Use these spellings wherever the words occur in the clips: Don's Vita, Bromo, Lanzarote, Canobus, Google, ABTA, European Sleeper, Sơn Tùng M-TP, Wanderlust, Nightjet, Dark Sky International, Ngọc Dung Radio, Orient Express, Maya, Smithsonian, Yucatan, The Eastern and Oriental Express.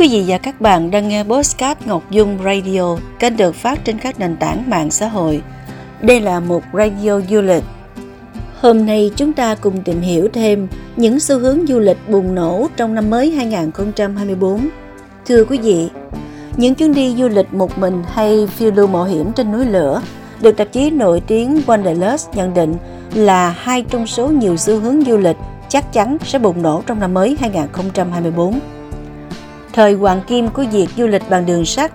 quý vị và các bạn đang nghe podcast Ngọc Dung Radio, kênh được phát trên các nền tảng mạng xã hội. Đây là một radio du lịch. Hôm nay chúng ta cùng tìm hiểu thêm những xu hướng du lịch bùng nổ trong năm mới 2024. Thưa quý vị, những chuyến đi du lịch một mình hay phiêu lưu mạo hiểm trên núi lửa được tạp chí nổi tiếng Wanderlust nhận định là hai trong số nhiều xu hướng du lịch chắc chắn sẽ bùng nổ trong năm mới 2024. Thời hoàng kim của việc du lịch bằng đường sắt.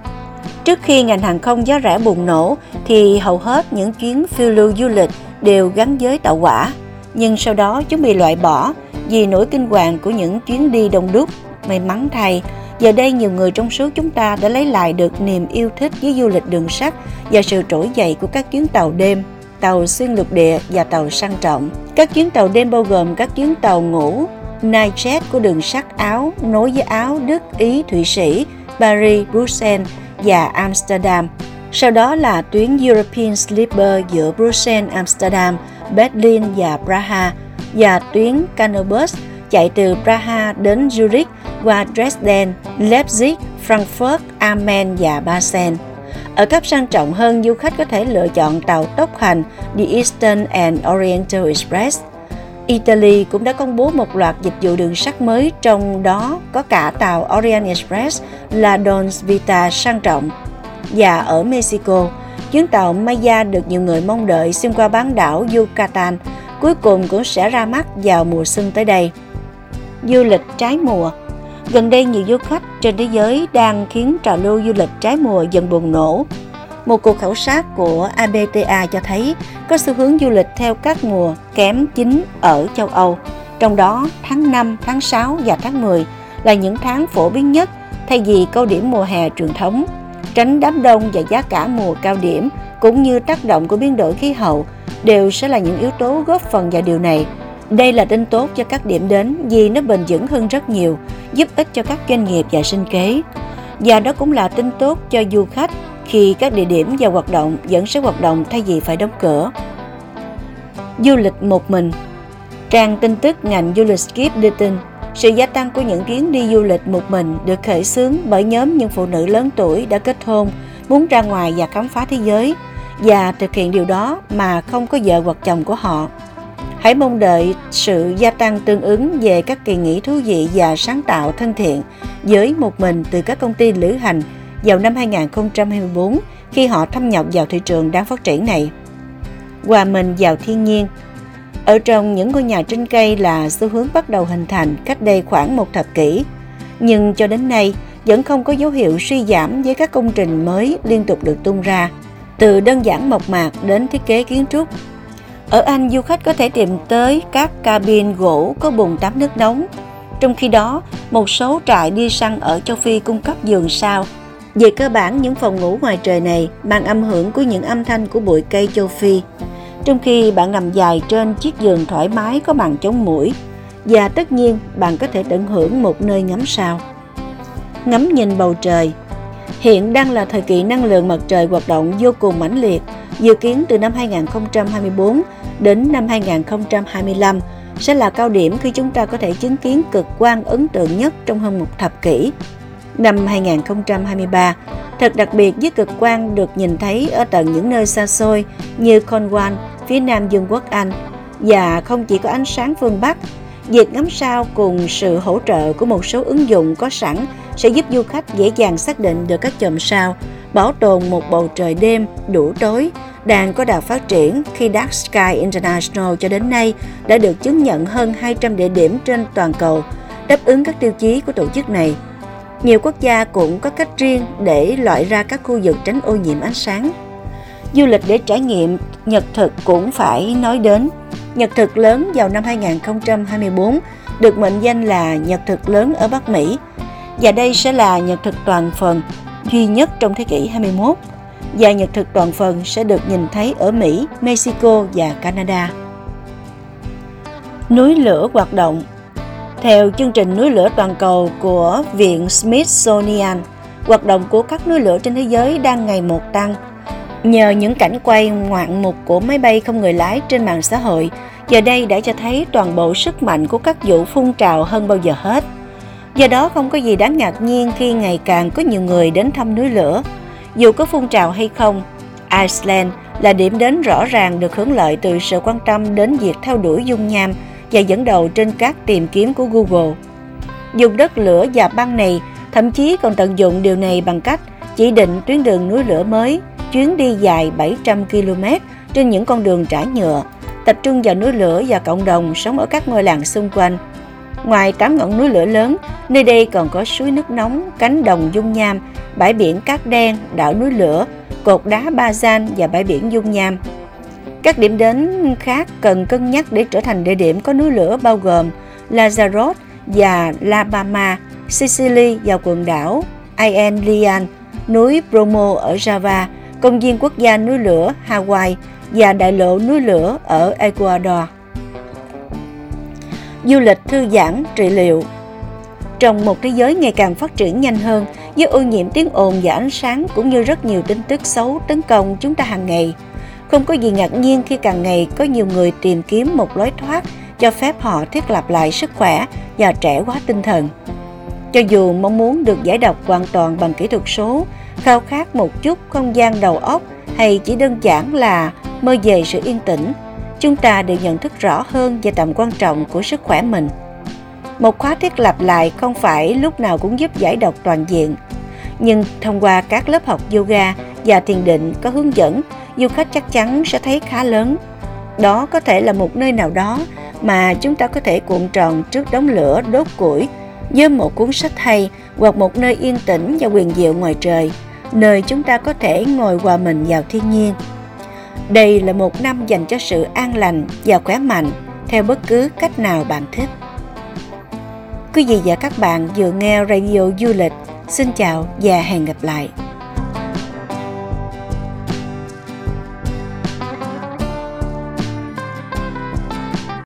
Trước khi ngành hàng không giá rẻ bùng nổ thì hầu hết những chuyến phiêu lưu du lịch đều gắn với tàu hỏa, nhưng sau đó chúng bị loại bỏ vì nỗi kinh hoàng của những chuyến đi đông đúc. May mắn thay, giờ đây nhiều người trong số chúng ta đã lấy lại được niềm yêu thích với du lịch đường sắt và sự trỗi dậy của các chuyến tàu đêm, tàu xuyên lục địa và tàu sang trọng. Các chuyến tàu đêm bao gồm các chuyến tàu ngủ Nightjet của đường sắt Áo nối với Áo, Đức, Ý, Thụy Sĩ, Paris, Bruxelles và Amsterdam. Sau đó là tuyến European Sleeper giữa Bruxelles, Amsterdam, Berlin và Praha, và tuyến Canobus chạy từ Praha đến Zurich qua Dresden, Leipzig, Frankfurt, Aachen và Basel. Ở cấp sang trọng hơn, du khách có thể lựa chọn tàu tốc hành The Eastern and Oriental Express. Italy cũng đã công bố một loạt dịch vụ đường sắt mới, trong đó có cả tàu Orient Express là Don's Vita sang trọng. Và ở Mexico, chuyến tàu Maya được nhiều người mong đợi xuyên qua bán đảo Yucatan cuối cùng cũng sẽ ra mắt vào mùa xuân tới đây. Du lịch trái mùa. Gần đây nhiều du khách trên thế giới đang khiến trào lưu du lịch trái mùa dần bùng nổ. Một cuộc khảo sát của ABTA cho thấy có xu hướng du lịch theo các mùa kém chính ở châu Âu. Trong đó, tháng 5, tháng 6 và tháng 10 là những tháng phổ biến nhất thay vì cao điểm mùa hè truyền thống. Tránh đám đông và giá cả mùa cao điểm cũng như tác động của biến đổi khí hậu đều sẽ là những yếu tố góp phần vào điều này. Đây là tin tốt cho các điểm đến vì nó bền vững hơn rất nhiều, giúp ích cho các doanh nghiệp và sinh kế. Và đó cũng là tin tốt cho du khách khi các địa điểm và hoạt động vẫn sẽ hoạt động thay vì phải đóng cửa. Du lịch một mình. Trang tin tức ngành du lịch Skip đưa tin, sự gia tăng của những chuyến đi du lịch một mình được khởi xướng bởi nhóm những phụ nữ lớn tuổi đã kết hôn, muốn ra ngoài và khám phá thế giới, và thực hiện điều đó mà không có vợ hoặc chồng của họ. Hãy mong đợi sự gia tăng tương ứng về các kỳ nghỉ thú vị và sáng tạo thân thiện với một mình từ các công ty lữ hành vào năm 2024 khi họ thâm nhập vào thị trường đang phát triển này. Hòa mình vào thiên nhiên. Ở trong những ngôi nhà trên cây là xu hướng bắt đầu hình thành cách đây khoảng một thập kỷ, nhưng cho đến nay vẫn không có dấu hiệu suy giảm với các công trình mới liên tục được tung ra, từ đơn giản mộc mạc đến thiết kế kiến trúc. Ở Anh, du khách có thể tìm tới các cabin gỗ có bồn tắm nước nóng. Trong khi đó, một số trại đi săn ở châu Phi cung cấp giường sao. Về cơ bản, những phòng ngủ ngoài trời này mang âm hưởng của những âm thanh của bụi cây châu Phi. Trong khi bạn nằm dài trên chiếc giường thoải mái có màn chống muỗi, và tất nhiên bạn có thể tận hưởng một nơi ngắm sao. Ngắm nhìn bầu trời. Hiện đang là thời kỳ năng lượng mặt trời hoạt động vô cùng mãnh liệt. Dự kiến từ năm 2024 đến năm 2025 sẽ là cao điểm khi chúng ta có thể chứng kiến cực quang ấn tượng nhất trong hơn một thập kỷ. Năm 2023 thật đặc biệt với cực quang được nhìn thấy ở tận những nơi xa xôi như Cornwall, phía nam Vương quốc Anh. Và không chỉ có ánh sáng phương Bắc, việc ngắm sao cùng sự hỗ trợ của một số ứng dụng có sẵn sẽ giúp du khách dễ dàng xác định được các chòm sao, bảo tồn một bầu trời đêm đủ tối đang có đà phát triển khi Dark Sky International cho đến nay đã được chứng nhận hơn 200 địa điểm trên toàn cầu, đáp ứng các tiêu chí của tổ chức này. Nhiều quốc gia cũng có cách riêng để loại ra các khu vực tránh ô nhiễm ánh sáng. Du lịch để trải nghiệm nhật thực cũng phải nói đến. Nhật thực lớn vào năm 2024 được mệnh danh là nhật thực lớn ở Bắc Mỹ, và đây sẽ là nhật thực toàn phần duy nhất trong thế kỷ 21, và nhật thực toàn phần sẽ được nhìn thấy ở Mỹ, Mexico và Canada. Núi lửa hoạt động. Theo chương trình núi lửa toàn cầu của Viện Smithsonian, hoạt động của các núi lửa trên thế giới đang ngày một tăng. Nhờ những cảnh quay ngoạn mục của máy bay không người lái trên mạng xã hội, giờ đây đã cho thấy toàn bộ sức mạnh của các vụ phun trào hơn bao giờ hết. Do đó không có gì đáng ngạc nhiên khi ngày càng có nhiều người đến thăm núi lửa. Dù có phun trào hay không, Iceland là điểm đến rõ ràng được hưởng lợi từ sự quan tâm đến việc theo đuổi dung nham và dẫn đầu trên các tìm kiếm của Google. Dùng đất lửa và băng này thậm chí còn tận dụng điều này bằng cách chỉ định tuyến đường núi lửa mới, chuyến đi dài 700 km trên những con đường trải nhựa, tập trung vào núi lửa và cộng đồng sống ở các ngôi làng xung quanh. Ngoài 8 ngọn núi lửa lớn, nơi đây còn có suối nước nóng, cánh đồng dung nham, bãi biển cát đen, đảo núi lửa, cột đá Bazan và bãi biển dung nham. Các điểm đến khác cần cân nhắc để trở thành địa điểm có núi lửa bao gồm Lanzarote và La Palma, Sicily và quần đảo Aeolian, núi Bromo ở Java, công viên quốc gia núi lửa Hawaii và đại lộ núi lửa ở Ecuador. Du lịch thư giãn, trị liệu. Trong một thế giới ngày càng phát triển nhanh hơn, với ô nhiễm tiếng ồn và ánh sáng cũng như rất nhiều tin tức xấu tấn công chúng ta hàng ngày, không có gì ngạc nhiên khi càng ngày có nhiều người tìm kiếm một lối thoát cho phép họ thiết lập lại sức khỏe và trẻ hóa tinh thần. Cho dù mong muốn được giải độc hoàn toàn bằng kỹ thuật số, khao khát một chút không gian đầu óc hay chỉ đơn giản là mơ về sự yên tĩnh, chúng ta đều nhận thức rõ hơn về tầm quan trọng của sức khỏe mình. Một khóa thiết lập lại không phải lúc nào cũng giúp giải độc toàn diện, nhưng thông qua các lớp học yoga và thiền định có hướng dẫn, du khách chắc chắn sẽ thấy khá lớn. Đó có thể là một nơi nào đó mà chúng ta có thể cuộn tròn trước đống lửa đốt củi với một cuốn sách hay, hoặc một nơi yên tĩnh và huyền diệu ngoài trời, nơi chúng ta có thể ngồi hòa mình vào thiên nhiên. Đây là một năm dành cho sự an lành và khỏe mạnh theo bất cứ cách nào bạn thích. Quý vị và các bạn vừa nghe Radio Du lịch. Xin chào và hẹn gặp lại.